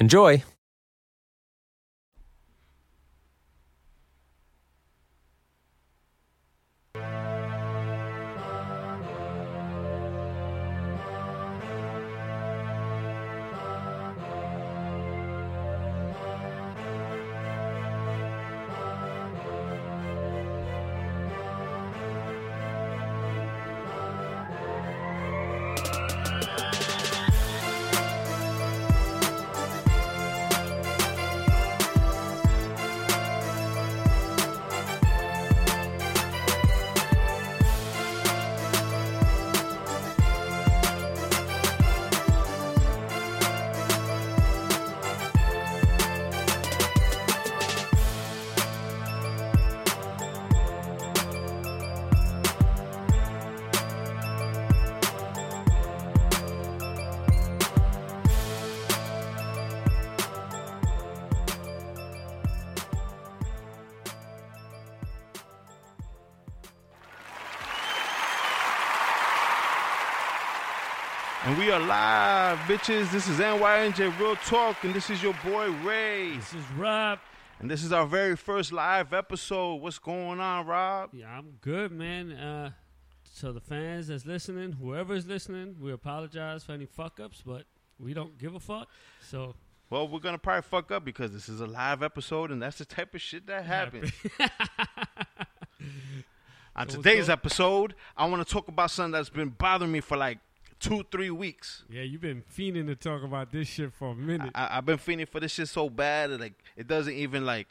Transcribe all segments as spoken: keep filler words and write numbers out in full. Enjoy! We are live, bitches. This is N Y N J Real Talk, and this is your boy Ray. This is Rob. And this is our very first live episode. What's going on, Rob? Yeah, I'm good, man. Uh, so the fans that's listening, whoever's listening, we apologize for any fuck-ups, but we don't give a fuck. So, well, we're going to probably fuck up because this is a live episode, and that's the type of shit that happens. On today's episode, I want to talk about something that's been bothering me for like Two, three weeks. Yeah, you've been fiending to talk about this shit for a minute. I, I've been fiending for this shit so bad that, like, it doesn't even, like,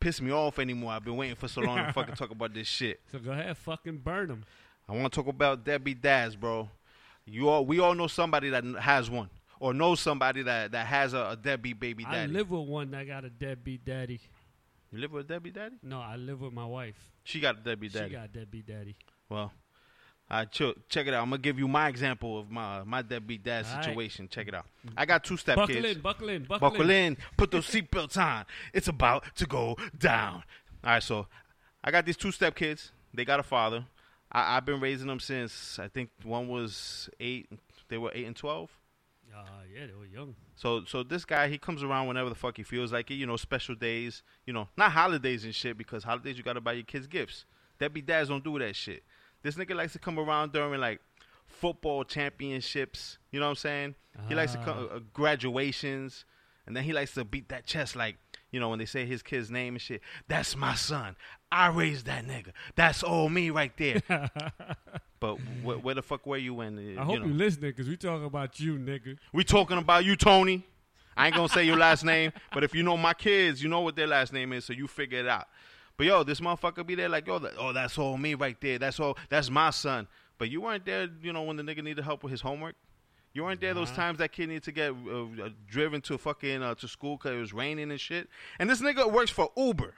piss me off anymore. I've been waiting for so long to fucking talk about this shit. So go ahead, fucking burn them. I want to talk about Debbie Dads, bro. You all, we all know somebody that has one, or know somebody that, that has a, a deadbeat baby daddy. I live with one that got a deadbeat daddy. You live with a deadbeat daddy? No, I live with my wife. She got a deadbeat daddy. She got a deadbeat daddy. Well, all right, chill. Check it out. I'm going to give you my example of my my deadbeat dad all situation. Right. Check it out. I got two-step buckle kids. In, buckle in, buckle, buckle in. Buckle in. Put those seatbelts on. It's about to go down. All right, so I got these two-step kids. They got a father. I, I've been raising them since, I think one was eight. They were eight and twelve. Uh, yeah, they were young. So so this guy, he comes around whenever the fuck he feels like it. You know, special days. You know, not holidays and shit, because holidays you got to buy your kids gifts. Deadbeat dads don't do that shit. This nigga likes to come around during, like, football championships. You know what I'm saying? Uh, he likes to come uh, graduations. And then he likes to beat that chest, like, you know, when they say his kid's name and shit. That's my son. I raised that nigga. That's all me right there. But wh- where the fuck were you when? Uh, I you hope know. You're listening, because we talking about you, nigga. We talking about you, Tony. I ain't going to say your last name. But if you know my kids, you know what their last name is, so you figure it out. But, yo, this motherfucker be there like, yo, oh, that's all me right there. That's all. That's my son. But you weren't there, you know, when the nigga needed help with his homework. You weren't there nah. those times that kid needed to get uh, driven to fucking uh, to school because it was raining and shit. And this nigga works for Uber.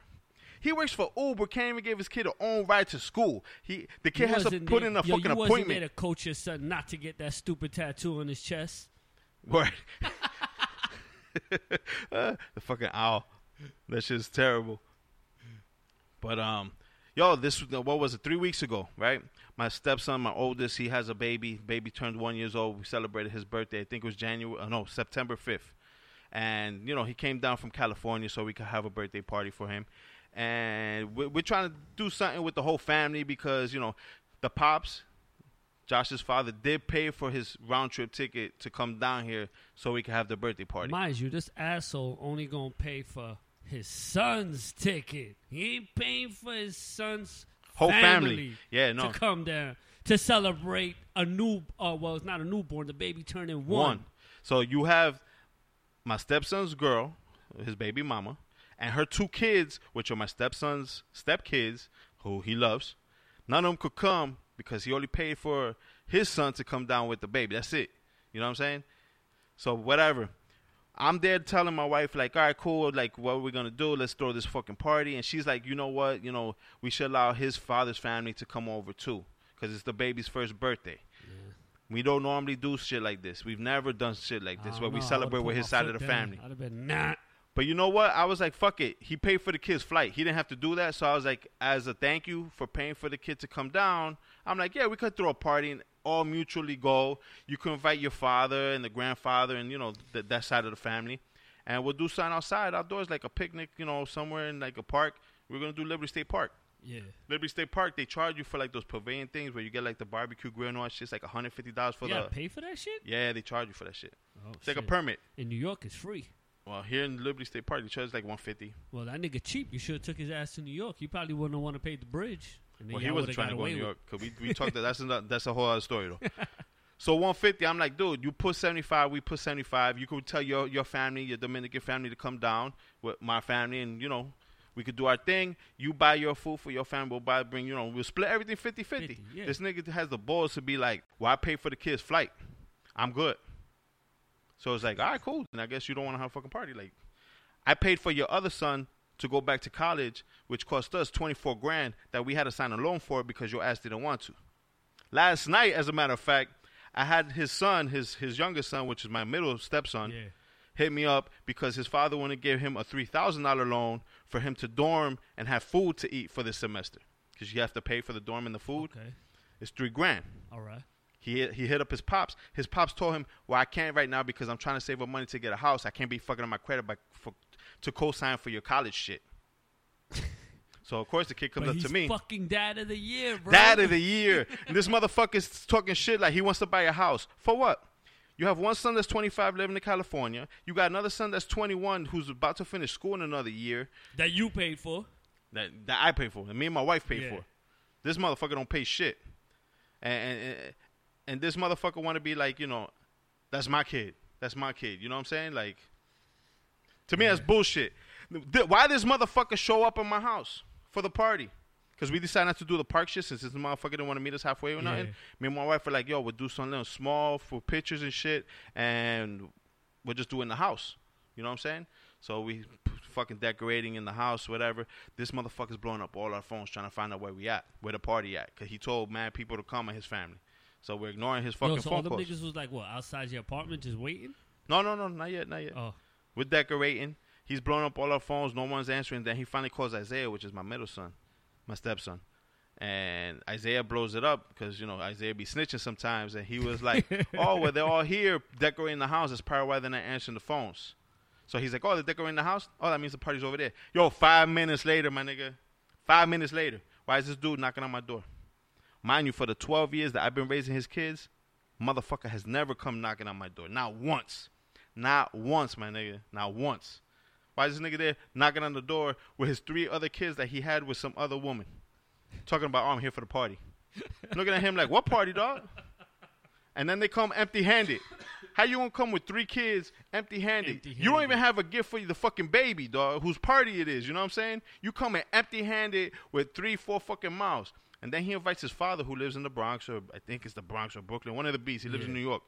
He works for Uber. Can't even give his kid an own ride to school. He the kid you has to put there, in a yo, fucking you wasn't appointment. There to coach your son not to get that stupid tattoo on his chest. Word. uh, the fucking owl. That shit's terrible. But, um, yo, this, what was it, three weeks ago, right? My stepson, my oldest, he has a baby. Baby turned one years old. We celebrated his birthday. I think it was January, uh, no, September fifth. And, you know, he came down from California so we could have a birthday party for him. And we're, we're trying to do something with the whole family because, you know, the pops, Josh's father, did pay for his round-trip ticket to come down here so we could have the birthday party. Mind you, this asshole only going to pay for his son's ticket. He ain't paying for his son's whole family, family. Yeah, no. to come down to celebrate a new, uh, well, it's not a newborn, the baby turning one. one. So you have my stepson's girl, his baby mama, and her two kids, which are my stepson's stepkids, who he loves. None of them could come because he only paid for his son to come down with the baby. That's it. You know what I'm saying? So whatever. I'm there telling my wife, like, all right, cool, like, what are we going to do? Let's throw this fucking party. And she's like, you know what? You know, we should allow his father's family to come over, too, because it's the baby's first birthday. Yeah. We don't normally do shit like this. We've never done shit like this where know. we celebrate with his side of the down. family. I'd have been not. Nah. But you know what? I was like, fuck it. He paid for the kid's flight. He didn't have to do that. So I was like, as a thank you for paying for the kid to come down, I'm like, yeah, we could throw a party and all mutually go. You can invite your father and the grandfather and, you know, th- that side of the family. And we'll do something outside, outdoors, like a picnic, you know, somewhere in like a park. We're going to do Liberty State Park. Yeah. Liberty State Park, they charge you for like those pavilion things where you get like the barbecue grill and all that shit. It's like one hundred fifty dollars for you the. You got to pay for that shit? Yeah, they charge you for that shit. Oh, it's shit. Like a permit. In New York, it's free. Well, here in Liberty State Park, they charge like one hundred fifty dollars. Well, that nigga cheap. You should have took his ass to New York. You probably wouldn't have wanted to pay the bridge. And well, he wasn't trying to go to New York. Cause we we talked that that's a, that's a whole other story though. So one hundred fifty, I'm like, dude, you put seventy-five, we put seventy-five. You could tell your your family, your Dominican family, to come down with my family, and you know, we could do our thing. You buy your food for your family. We'll buy, bring, you know, we'll split everything fifty-fifty. Yeah. This nigga has the balls to be like, well, I pay for the kid's flight. I'm good. So it's like, all right, cool. And I guess you don't want to have a fucking party. Like, I paid for your other son to go back to college, which cost us twenty-four grand that we had to sign a loan for because your ass didn't want to. Last night, as a matter of fact, I had his son, his his youngest son, which is my middle stepson, yeah. hit me up because his father wanted to give him a three thousand dollars loan for him to dorm and have food to eat for this semester. Because you have to pay for the dorm and the food. Okay. It's three grand. All right. He he hit up his pops. His pops told him, well, I can't right now because I'm trying to save up money to get a house. I can't be fucking on my credit by, for, to co-sign for your college shit. So, of course, the kid comes but up to me. He's fucking dad of the year, bro. Dad of the year. And this motherfucker's talking shit like he wants to buy a house. For what? You have one son that's twenty-five living in California. You got another son that's twenty-one who's about to finish school in another year. That you paid for. That, that I paid for. That me and my wife paid yeah. for. This motherfucker don't pay shit. And... and, and And this motherfucker want to be like, you know, that's my kid. That's my kid. You know what I'm saying? Like, to me, yeah. that's bullshit. Th- why this motherfucker show up at my house for the party? Because we decided not to do the park shit since this motherfucker didn't want to meet us halfway or yeah. nothing. Me and my wife were like, yo, we'll do something little small for pictures and shit. And we'll just do it in the house. You know what I'm saying? So we fucking decorating in the house, whatever. This motherfucker's blowing up all our phones trying to find out where we at, where the party at. Because he told mad people to come and his family. So we're ignoring his fucking Yo, so phone calls. So all the niggas was like, what, outside your apartment just waiting? No, no, no, not yet, not yet. Oh. We're decorating. He's blowing up all our phones. No one's answering. Then he finally calls Isaiah, which is my middle son, my stepson. And Isaiah blows it up because, you know, Isaiah be snitching sometimes. And he was like, oh, well, they're all here decorating the house. That's probably why they're not answering the phones. So he's like, oh, they're decorating the house? Oh, that means the party's over there. Yo, five minutes later, my nigga. Five minutes later. Why is this dude knocking on my door? Mind you, for the twelve years that I've been raising his kids, motherfucker has never come knocking on my door. Not once. Not once, my nigga. Not once. Why is this nigga there knocking on the door with his three other kids that he had with some other woman? Talking about, oh, I'm here for the party. Looking at him like, what party, dog? And then they come empty-handed. How you gonna come with three kids empty-handed? empty-handed? You don't even have a gift for the fucking baby, dog, whose party it is. You know what I'm saying? You come in empty-handed with three, four fucking mouths. And then he invites his father, who lives in the Bronx, or I think it's the Bronx or Brooklyn, one of the beats. He lives yeah. in New York,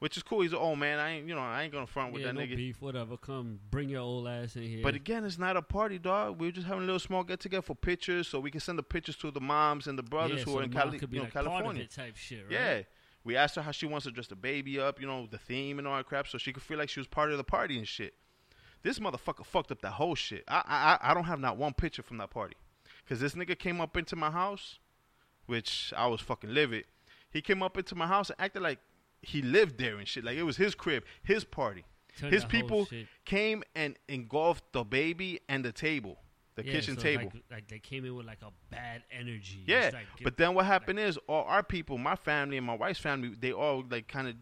which is cool. He's an old man. I ain't, you know, I ain't gonna front with yeah, that no nigga. Beef, whatever. Come, bring your old ass in here. But again, it's not a party, dog. We're just having a little small get together for pictures, so we can send the pictures to the moms and the brothers yeah, who so are in Cali- could be you know, like California. Part of it type shit, right? Yeah, we asked her how she wants to dress the baby up, you know, the theme and all that crap, so she could feel like she was part of the party and shit. This motherfucker fucked up that whole shit. I, I, I don't have not one picture from that party. Because this nigga came up into my house, which I was fucking livid. He came up into my house and acted like he lived there and shit. Like it was his crib, his party. Turned his people came and engulfed the baby and the table, the yeah, kitchen so table. Like, like they came in with like a bad energy. Yeah, like, but then what happened like, is all our people, my family and my wife's family, they all like kind of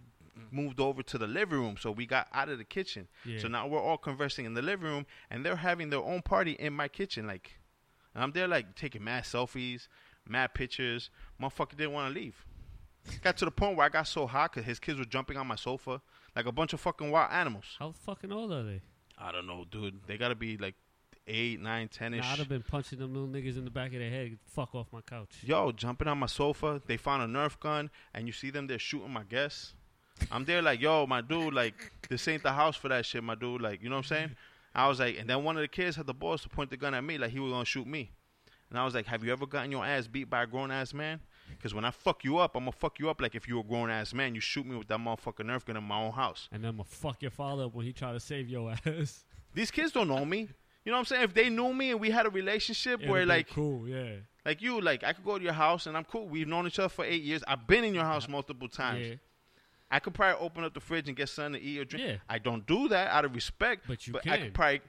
moved over to the living room. So we got out of the kitchen. Yeah. So now we're all conversing in the living room, and they're having their own party in my kitchen. Like, and I'm there, like, taking mad selfies, mad pictures. Motherfucker didn't want to leave. Got to the point where I got so hot because his kids were jumping on my sofa like a bunch of fucking wild animals. How fucking old are they? I don't know, dude. They got to be, like, eight, nine, ten-ish. Nah, I'd have been punching them little niggas in the back of their head. Fuck off my couch. Yo, jumping on my sofa. They found a Nerf gun, and you see them there shooting my guests. I'm there like, yo, my dude, like, this ain't the house for that shit, my dude. Like, you know what I'm saying? I was like, and then one of the kids had the balls to point the gun at me like he was going to shoot me. And I was like, have you ever gotten your ass beat by a grown-ass man? Because when I fuck you up, I'm going to fuck you up like if you were a grown-ass man. You shoot me with that motherfucking Nerf gun in my own house. And then I'm going to fuck your father up when he try to save your ass. These kids don't know me. You know what I'm saying? If they knew me and we had a relationship yeah, where, like, cool, yeah. Like, you, like, I could go to your house and I'm cool. We've known each other for eight years. I've been in your house multiple times. Yeah. I could probably open up the fridge and get something to eat or drink. Yeah. I don't do that out of respect. But you but can. I could probably...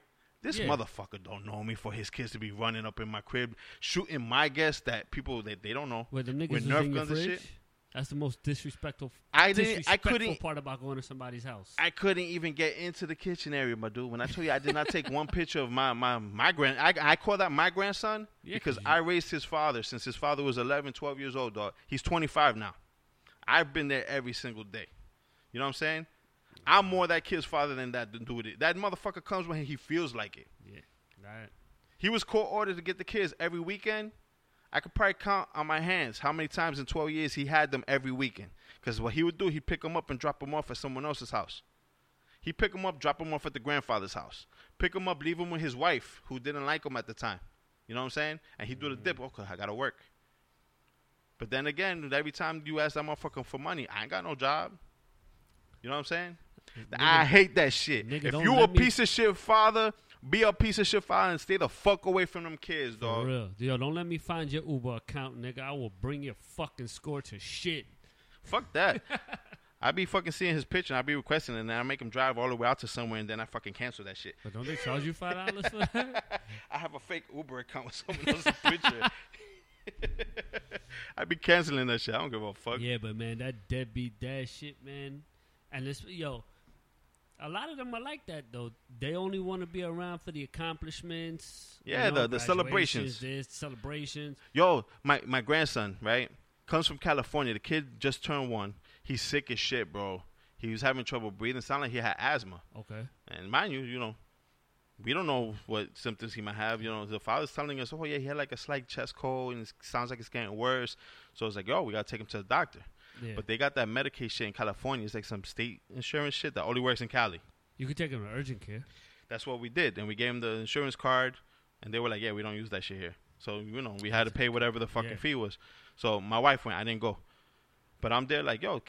This yeah. motherfucker don't know me for his kids to be running up in my crib, shooting my guests that people that they don't know. Wait, them niggas with Nerf guns and shit. That's the most disrespectful, I didn't, disrespectful I couldn't, part about going to somebody's house. I couldn't even get into the kitchen area, my dude. When I tell you I did not take one picture of my my, my grand, I, I call that my grandson yeah, because I raised his father since his father was eleven, twelve years old, dog. He's twenty-five now. I've been there every single day. You know what I'm saying? I'm more that kid's father than that dude. That motherfucker comes when he feels like it. Yeah. Right. He was court ordered to get the kids every weekend. I could probably count on my hands how many times in twelve years he had them every weekend. Because what he would do, he'd pick them up and drop them off at someone else's house. He'd pick them up, drop them off at the grandfather's house. Pick them up, leave them with his wife, who didn't like him at the time. You know what I'm saying? And he'd do the dip. Okay, I got to work. But then again, every time you ask that motherfucker for money, I ain't got no job. You know what I'm saying? Nigga, I hate that shit. Nigga, if you a piece me... of shit father, be a piece of shit father and stay the fuck away from them kids, dog. For real. Yo, don't let me find your Uber account, nigga. I will bring your fucking score to shit. Fuck that. I be fucking seeing his picture and I be requesting it and I make him drive all the way out to somewhere and then I fucking cancel that shit. But don't they charge you five dollars for that? I have a fake Uber account with someone else's picture. I be canceling that shit. I don't give a fuck. Yeah, but man, that deadbeat dad shit, man. And this, yo... A lot of them are like that, though. They only want to be around for the accomplishments. Yeah, you know, the, the celebrations. This, celebrations. Yo, my, my grandson, right, comes from California. The kid just turned one. He's sick as shit, bro. He was having trouble breathing. Sounded like he had asthma. Okay. And mind you, you know, we don't know what symptoms he might have. You know, the father's telling us, oh, yeah, he had like a slight chest cold, and it sounds like it's getting worse. So it's like, yo, we got to take him to the doctor. Yeah. But they got that Medicaid shit in California. It's like some state insurance shit that only works in Cali. You could take him to urgent care. That's what we did. And we gave him the insurance card. And they were like, yeah, we don't use that shit here. So, you know, we had to pay whatever the fucking yeah. fee was. So my wife went. I didn't go. But I'm there like, yo,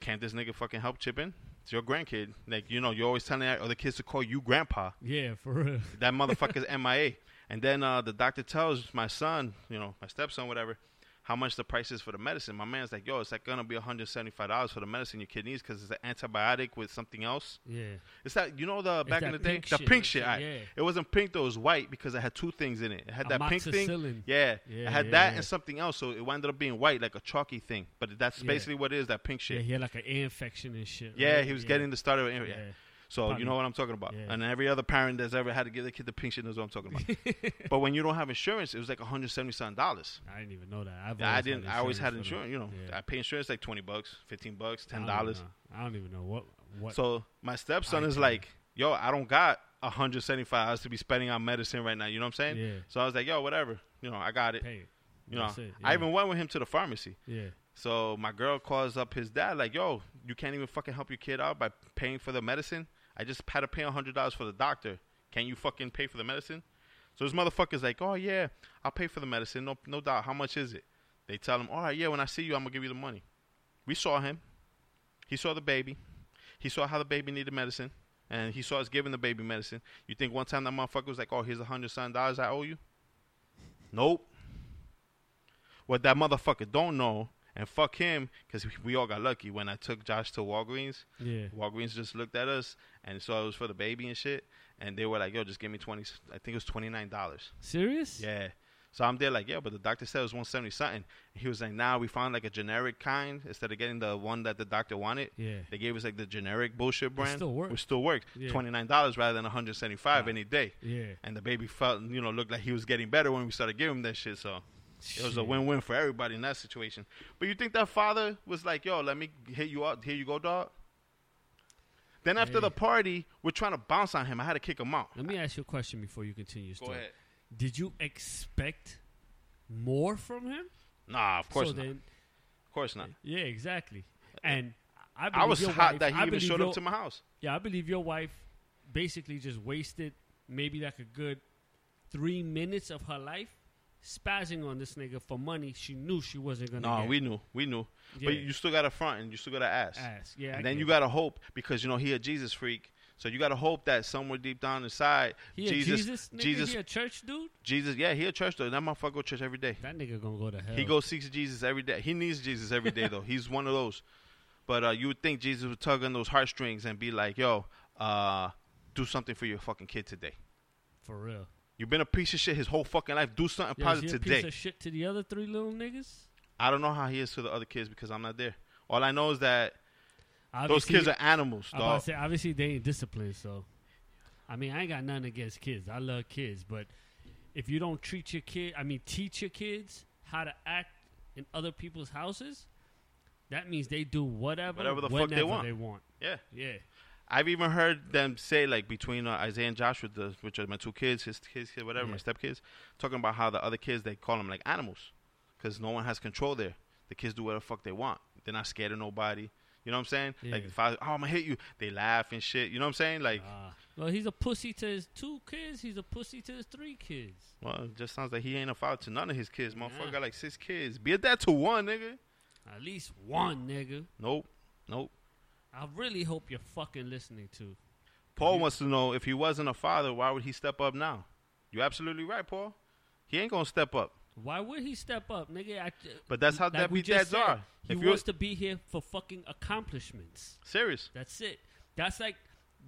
can't this nigga fucking help chip in? It's your grandkid. Like, you know, you're always telling other kids to call you grandpa. Yeah, for real. That motherfucker's M I A. And then uh, the doctor tells my son, you know, my stepson, whatever, how much the price is for the medicine. My man's like, yo, it's like going to be one hundred seventy-five dollars for the medicine your kid needs because it's an antibiotic with something else. Yeah. It's that, you know, the back in the day? The pink shit. Right. Yeah. It wasn't pink, though. It was white because it had two things in it. It had that pink thing. Yeah. yeah. It had yeah, that yeah. and something else, so it ended up being white, like a chalky thing. But that's yeah. basically what it is, that pink shit. Yeah, he had like an ear infection and shit. Right? Yeah, he was yeah. getting the start of an ear infection. Yeah. So Probably. you know what I'm talking about. Yeah. And every other parent that's ever had to give their kid the pink shit knows what I'm talking about. But when you don't have insurance, it was like one hundred seventy-seven dollars. I didn't even know that. I've yeah, I didn't. I always had insurance. You know, yeah. I pay insurance like twenty bucks, fifteen bucks, ten dollars. I don't, I don't even know what. what so my stepson I is know. like, yo, I don't got one hundred seventy-five dollars to be spending on medicine right now. You know what I'm saying? Yeah. So I was like, yo, whatever. You know, I got it. Pay it. You that's know, it. Yeah. I even went with him to the pharmacy. Yeah. So my girl calls up his dad like, yo, you can't even fucking help your kid out by paying for the medicine. I just had to pay one hundred dollars for the doctor. Can you fucking pay for the medicine? So this motherfucker's like, oh, yeah, I'll pay for the medicine. No no doubt. How much is it? They tell him, all right, yeah, when I see you, I'm going to give you the money. We saw him. He saw the baby. He saw how the baby needed medicine, and he saw us giving the baby medicine. You think one time that motherfucker was like, oh, here's one hundred dollars I owe you? Nope. What that motherfucker don't know, and fuck him, because we all got lucky. When I took Josh to Walgreens, yeah. Walgreens just looked at us and saw it was for the baby and shit. And they were like, yo, just give me twenty. I think it was twenty-nine dollars. Serious? Yeah. So I'm there like, yeah, but the doctor said it was one seventy something. He was like, nah, we found like a generic kind instead of getting the one that the doctor wanted. Yeah. They gave us like the generic bullshit brand. It still worked. Which still worked. Yeah. twenty-nine dollars rather than one seventy-five wow. any day. Yeah. And the baby felt, you know, looked like he was getting better when we started giving him that shit. So shit. It was a win-win for everybody in that situation. But you think that father was like, yo, let me hit you out. Here you go, dog. Then after hey. the party, we're trying to bounce on him. I had to kick him out. Let me ask you a question before you continue your story. Go ahead. Did you expect more from him? Nah, of course so not. Then, of course not. Yeah, exactly. And I, I was hot wife, that he I even showed your, up to my house. Yeah, I believe your wife basically just wasted maybe like a good three minutes of her life spazzing on this nigga for money she knew she wasn't going to nah, get. No, we knew. We knew. Yeah. But you still got to front and you still got to ask. Ask, yeah. And then you got to hope because, you know, he a Jesus freak. So you got to hope that somewhere deep down inside, he Jesus, a Jesus, nigga, Jesus, he a church dude. Jesus, yeah, he a church dude. That motherfucker go to church every day. That nigga gonna go to hell. He goes seeks Jesus every day. He needs Jesus every day though. He's one of those. But uh, you would think Jesus would tug on those heartstrings and be like, "Yo, uh, do something for your fucking kid today." For real. You've been a piece of shit his whole fucking life. Do something Yo, positive is he a today. Piece of shit to the other three little niggas. I don't know how he is to the other kids because I'm not there. All I know is that. Obviously, those kids are animals, dog. Say, obviously, they ain't disciplined, so. I mean, I ain't got nothing against kids. I love kids, but if you don't treat your kid, I mean, teach your kids how to act in other people's houses, that means they do whatever, whatever the fuck they want. they want. Yeah. Yeah. I've even heard them say, like, between uh, Isaiah and Joshua, the, which are my two kids, his kids, his, whatever, yeah. my stepkids, talking about how the other kids, they call them, like, animals because no one has control there. The kids do whatever the fuck they want. They're not scared of nobody. You know what I'm saying? Yeah. Like, if I, oh, I'm going to hit you. They laugh and shit. You know what I'm saying? Like, uh, well, he's a pussy to his two kids. He's a pussy to his three kids. Well, it just sounds like he ain't a father to none of his kids. Motherfucker yeah. got like six kids. Be a dad to one, nigga. At least one, nigga. Nope. Nope. I really hope you're fucking listening to. Paul wants to know, if he wasn't a father, why would he step up now? You're absolutely right, Paul. He ain't going to step up. Why would he step up, nigga? I, but that's how like that dads said, are. He if wants to be here for fucking accomplishments. Serious. That's it. That's like,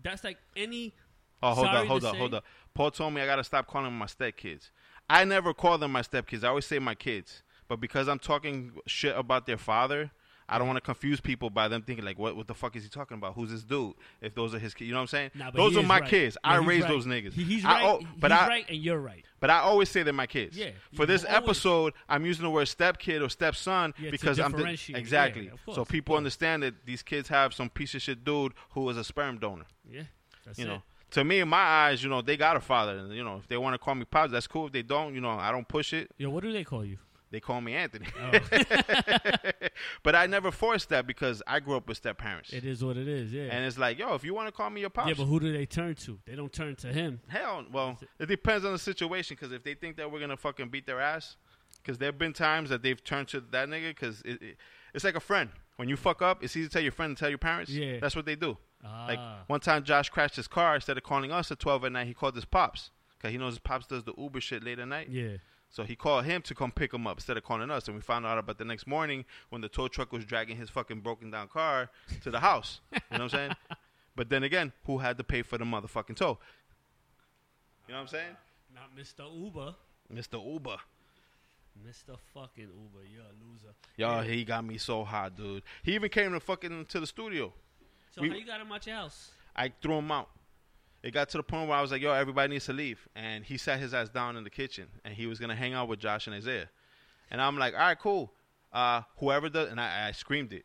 that's like any. Oh, hold up, hold up, hold up. Paul told me I gotta stop calling them my stepkids. I never call them my stepkids. I always say my kids. But because I'm talking shit about their father, I don't want to confuse people by them thinking like, what, what the fuck is he talking about? Who's this dude? If those are his kids, you know what I'm saying? Nah, those are my right. kids. Yeah, I raised right. those niggas. He, he's I, right. Oh, but he's I, right, and you're right. But I always say they're my kids. Yeah. For this always. episode, I'm using the word stepkid or stepson yeah, because I'm di- exactly. Yeah, so people understand that these kids have some piece of shit dude who is a sperm donor. Yeah. That's you it. know, to me, in my eyes, you know, they got a father. And you know, if they want to call me pops, that's cool. If they don't, you know, I don't push it. Yo, what do they call you? They call me Anthony. Oh. But I never forced that because I grew up with step parents. It is what it is, yeah. And it's like, yo, if you want to call me your pops. Yeah, but who do they turn to? They don't turn to him. Hell, well, it depends on the situation because if they think that we're going to fucking beat their ass, because there have been times that they've turned to that nigga because it, it, it's like a friend. When you fuck up, it's easy to tell your friend and tell your parents. Yeah. That's what they do. Ah. Like one time Josh crashed his car. Instead of calling us at twelve at night, he called his pops because he knows his pops does the Uber shit late at night. Yeah. So he called him to come pick him up instead of calling us. And we found out about the next morning when the tow truck was dragging his fucking broken down car to the house. You know what I'm saying? But then again, who had to pay for the motherfucking tow? You know what I'm saying? Uh, not Mister Uber. Mister Uber. Mister fucking Uber. You're a loser. Yo, yeah. He got me so hot, dude. He even came to fucking to the studio. So we, how you got him out your house? I threw him out. It got to the point where I was like, yo, everybody needs to leave. And he sat his ass down in the kitchen. And he was going to hang out with Josh and Isaiah. And I'm like, all right, cool. Uh, whoever does, and I, I screamed it.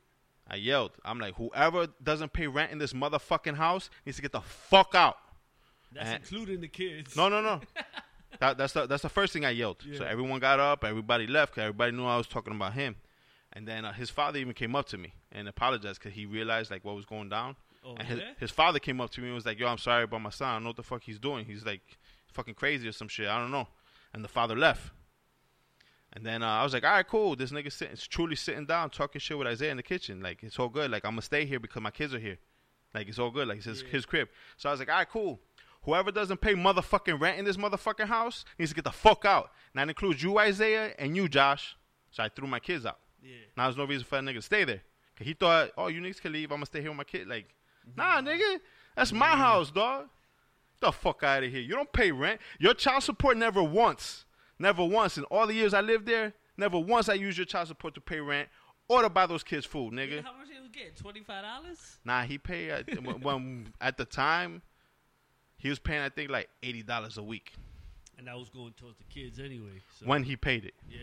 I yelled. I'm like, whoever doesn't pay rent in this motherfucking house needs to get the fuck out. That's and including the kids. No, no, no. that, that's, the, that's the first thing I yelled. Yeah. So everyone got up. Everybody left because everybody knew I was talking about him. And then uh, his father even came up to me and apologized because he realized like what was going down. Oh, and his, his father came up to me and was like, yo, I'm sorry about my son. I don't know what the fuck he's doing. He's like fucking crazy or some shit. I don't know. And the father left. And then uh, I was like, all right, cool. This nigga sitting, truly sitting down talking shit with Isaiah in the kitchen. Like, it's all good. Like, I'm going to stay here because my kids are here. Like, it's all good. Like, it's his, yeah. his crib. So I was like, all right, cool. Whoever doesn't pay motherfucking rent in this motherfucking house needs to get the fuck out. And that includes you, Isaiah, and you, Josh. So I threw my kids out. Yeah. Now there's no reason for that nigga to stay there. He thought, oh, you niggas can leave. I'm going to stay here with my kid. Like, nah, nigga. That's my house, dog. Get the fuck out of here. You don't pay rent. Your child support never once Never once in all the years I lived there, never once I used your child support to pay rent or to buy those kids food, nigga. Yeah, how much he was getting? twenty-five dollars? Nah, he paid at, when, when, at the time, he was paying, I think, like eighty dollars a week. And that was going towards the kids anyway. So. When he paid it. Yeah.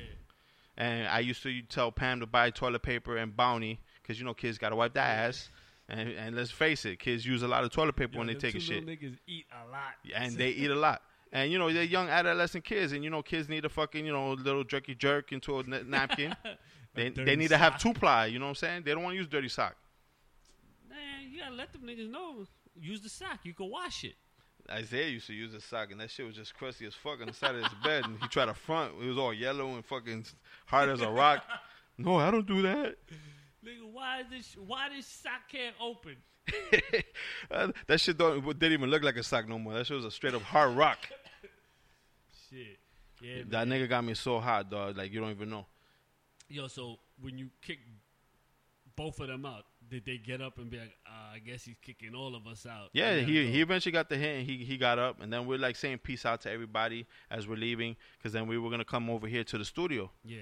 And I used to tell Pam to buy toilet paper and Bounty because, you know, kids got to wipe their ass. And, and let's face it, kids use a lot of toilet paper Yo, when they take a shit. Niggas eat a lot. And so. They eat a lot. And, you know, they're young adolescent kids. And, you know, kids need a fucking, you know, little jerky jerk into a n- napkin. they they need sock. To have two-ply. You know what I'm saying? They don't want to use dirty sock. Man, you got to let them niggas know. Use the sock. You can wash it. Isaiah used to use a sock, and that shit was just crusty as fuck on the side of his bed. And he tried to front. It was all yellow and fucking hard as a rock. No, I don't do that. Nigga, why is this, why this sock can't open? uh, that shit don't, didn't even look like a sock no more. That shit was a straight up hard rock. Shit. Yeah, that man. Nigga got me so hot, dog. Like, you don't even know. Yo, so when you kick both of them out, did they get up and be like, uh, I guess he's kicking all of us out? Yeah, he, he eventually got the hit, and he, he got up. And then we're, like, saying peace out to everybody as we're leaving because then we were going to come over here to the studio. Yeah.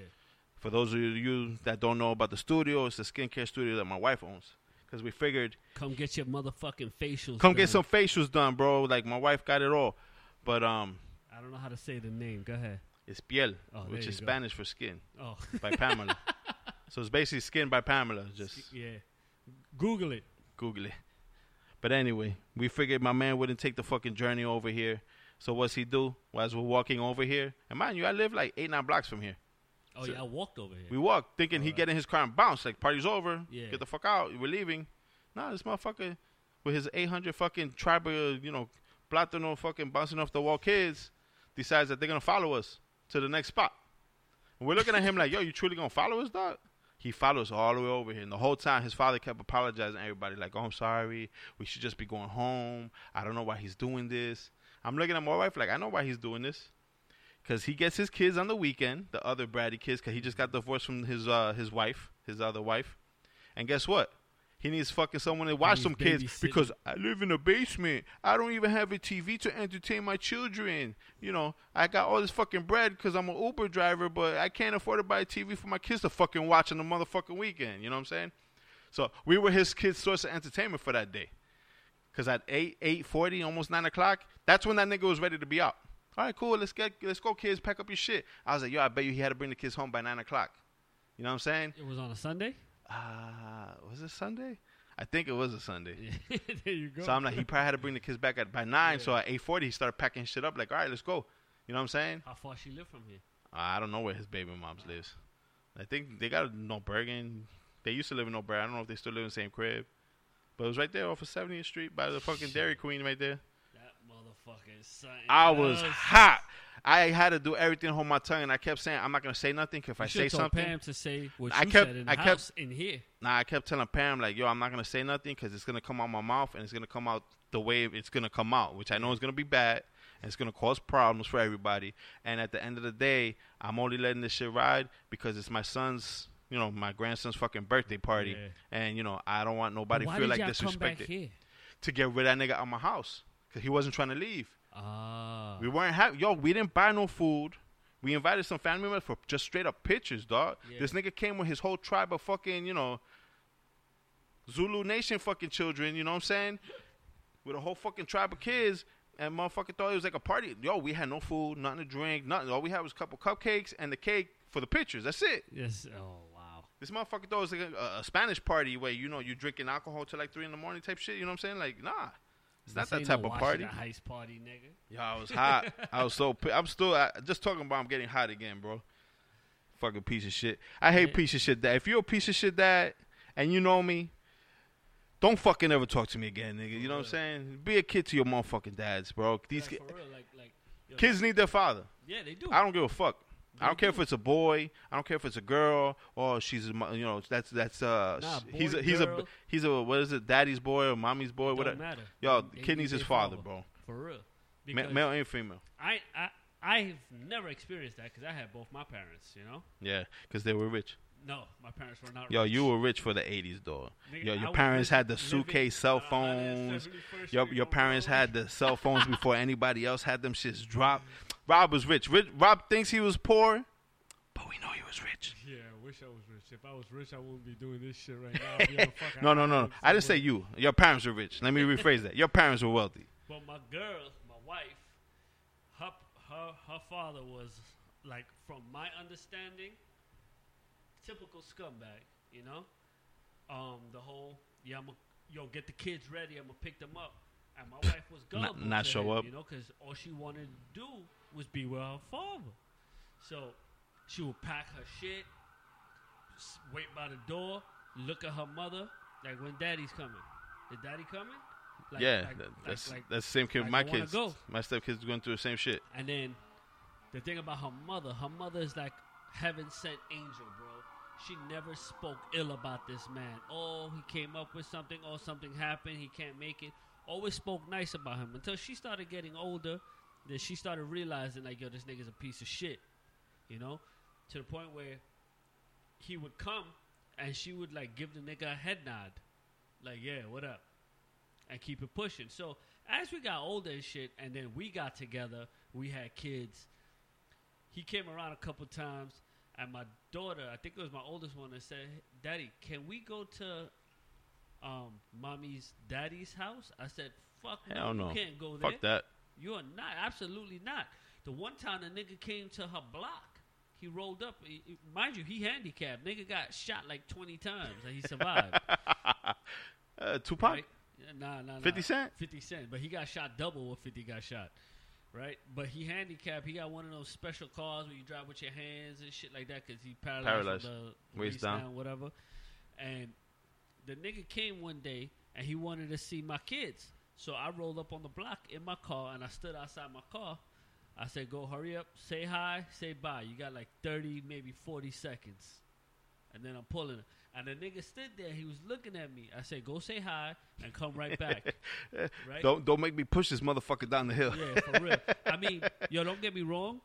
For those of you that don't know about the studio, it's a skincare studio that my wife owns because we figured. Come get your motherfucking facials Come done. Get some facials done, bro. Like, my wife got it all. But, um. I don't know how to say the name. Go ahead. It's Piel, oh, which is go. Spanish for skin. Oh. By Pamela. So it's basically Skin by Pamela. Just. Yeah. Google it. Google it. But anyway, we figured my man wouldn't take the fucking journey over here. So what's he do? Well, as we're walking over here, and mind you, I live like eight, nine blocks from here. Oh, so yeah, I walked over here. We walked, thinking right. He'd get in his car and bounce. Like, party's over. Yeah. Get the fuck out. We're leaving. Nah, this motherfucker with his eight hundred fucking tribal, you know, platano fucking bouncing off the wall kids decides that they're going to follow us to the next spot. And we're looking at him like, yo, you truly going to follow us, dog? He follows all the way over here. And the whole time, his father kept apologizing to everybody. Like, oh, I'm sorry. We should just be going home. I don't know why he's doing this. I'm looking at my wife like, I know why he's doing this. Because he gets his kids on the weekend, the other bratty kids, because he just got divorced from his uh, his wife, his other wife. And guess what? He needs fucking someone to watch some kids because I live in a basement. I don't even have a T V to entertain my children. You know, I got all this fucking bread because I'm an Uber driver, but I can't afford to buy a T V for my kids to fucking watch on the motherfucking weekend. You know what I'm saying? So we were his kids' source of entertainment for that day because at eight, eight forty, almost nine o'clock, that's when that nigga was ready to be out. All right, cool. Let's get, let's go, kids. Pack up your shit. I was like, yo, I bet you he had to bring the kids home by nine o'clock. You know what I'm saying? It was on a Sunday? Uh, was it Sunday? I think it was a Sunday. Yeah, there you go. So I'm like, he probably had to bring the kids back at by nine. Yeah. So at eight forty, he started packing shit up. Like, all right, let's go. You know what I'm saying? How far she live from here? Uh, I don't know where his baby moms oh. lives. I think they got in Norbergen. They used to live in Norbergen. I don't know if they still live in the same crib. But it was right there off of seventieth Street by the fucking Dairy Queen right there. That motherfucker is something I else. was hot. I had to do everything on my tongue, and I kept saying I'm not gonna say nothing. Cause if you I say something, Pam to say what you I kept, said in I kept in here. Nah, I kept telling Pam like, "Yo, I'm not gonna say nothing because it's gonna come out my mouth, and it's gonna come out the way it's gonna come out, which I know is gonna be bad, and it's gonna cause problems for everybody. And at the end of the day, I'm only letting this shit ride because it's my son's, you know, my grandson's fucking birthday party, yeah. and you know, I don't want nobody Why feel like disrespected to get rid of that nigga out of my house because he wasn't trying to leave." Ah. We weren't happy. Yo, we didn't buy no food. We invited some family members for just straight up pictures, dog. Yeah. This nigga came with his whole tribe of fucking, you know, Zulu Nation fucking children, you know what I'm saying? With a whole fucking tribe of kids. And motherfucker thought it was like a party. Yo, we had no food, nothing to drink, nothing. All we had was a couple cupcakes and the cake for the pictures. That's it. Yes. Oh, wow. This motherfucker thought it was like a, a Spanish party where, you know, you're drinking alcohol till like three in the morning type shit. You know what I'm saying? Like, nah. It's this not that type no of party. Heist party, nigga. Yo, I was hot. I was so. P- I'm still I, just talking about. I'm getting hot again, bro. Fucking piece of shit. I hate yeah. piece of shit dad. If you're a piece of shit dad and you know me, don't fucking ever talk to me again, nigga. For you know real. What I'm saying? Be a kid to your motherfucking dads, bro. These yeah, ki- for real. Like, like, yo, kids need their father. Yeah, they do. I don't give a fuck. They I don't do. care if it's a boy. I don't care if it's a girl or she's, you know, that's that's uh, nah, boy, he's a, he's girl. a he's a what is it, daddy's boy or mommy's boy, it whatever. Don't matter. Yo, the kid needs his father, bro. For real, Ma- male and female. I I I've never experienced that because I had both my parents, you know. Yeah, because they were rich. No, my parents were not. Yo, rich. You were rich for the eighties, dog. Nigga, yo, your I parents had the suitcase cell phones. Your your parents had the cell phones before anybody else had them shits dropped. Rob was rich. rich. Rob thinks he was poor, but we know he was rich. Yeah, I wish I was rich. If I was rich, I wouldn't be doing this shit right now. I'd be on fucking no, no, no, no. I didn't say you. Your parents were rich. Let me rephrase that. Your parents were wealthy. But my girl, my wife, her, her, her father was, like, from my understanding, typical scumbag, you know? Um, the whole, yeah, I'm a, yo, get the kids ready. I'm going to pick them up. And my wife was gullible. Not, not show him, up. You know, because all she wanted to do was be with her father. So she would pack her shit, wait by the door, look at her mother, like, when daddy's coming. Is daddy coming? Like, yeah, like, that, that's like, that's the same kid like my kids. Go. My stepkids are going through the same shit. And then the thing about her mother, her mother is like heaven sent angel, bro. She never spoke ill about this man. Oh, he came up with something. Oh, something happened. He can't make it. Always spoke nice about him until she started getting older. Then she started realizing, like, yo, this nigga's a piece of shit, you know, to the point where he would come and she would, like, give the nigga a head nod, like, yeah, what up, and keep it pushing. So as we got older and shit, and then we got together, we had kids. He came around a couple times, and my daughter, I think it was my oldest one, that said, "Daddy, can we go to Um, mommy's daddy's house?" I said, "Fuck no, no, you can't go there. Fuck that. You are not, absolutely not." The one time the nigga came to her block, he rolled up. He, he, mind you, he handicapped. Nigga got shot like twenty times, and he survived. uh, Tupac? Right? Nah, nah, nah. Fifty Cent. Fifty Cent, but he got shot double what Fifty got shot, right? But he handicapped. He got one of those special cars where you drive with your hands and shit like that because he paralyzed, paralyzed. The waist down. down, whatever, and. The nigga came one day, and he wanted to see my kids. So I rolled up on the block in my car, and I stood outside my car. I said, "Go hurry up, say hi, say bye. You got like thirty, maybe forty seconds." And then I'm pulling it. And the nigga stood there. He was looking at me. I said, "Go say hi and come right back." Right? Don't don't make me push this motherfucker down the hill. Yeah, for real. I mean, yo, don't get me wrong.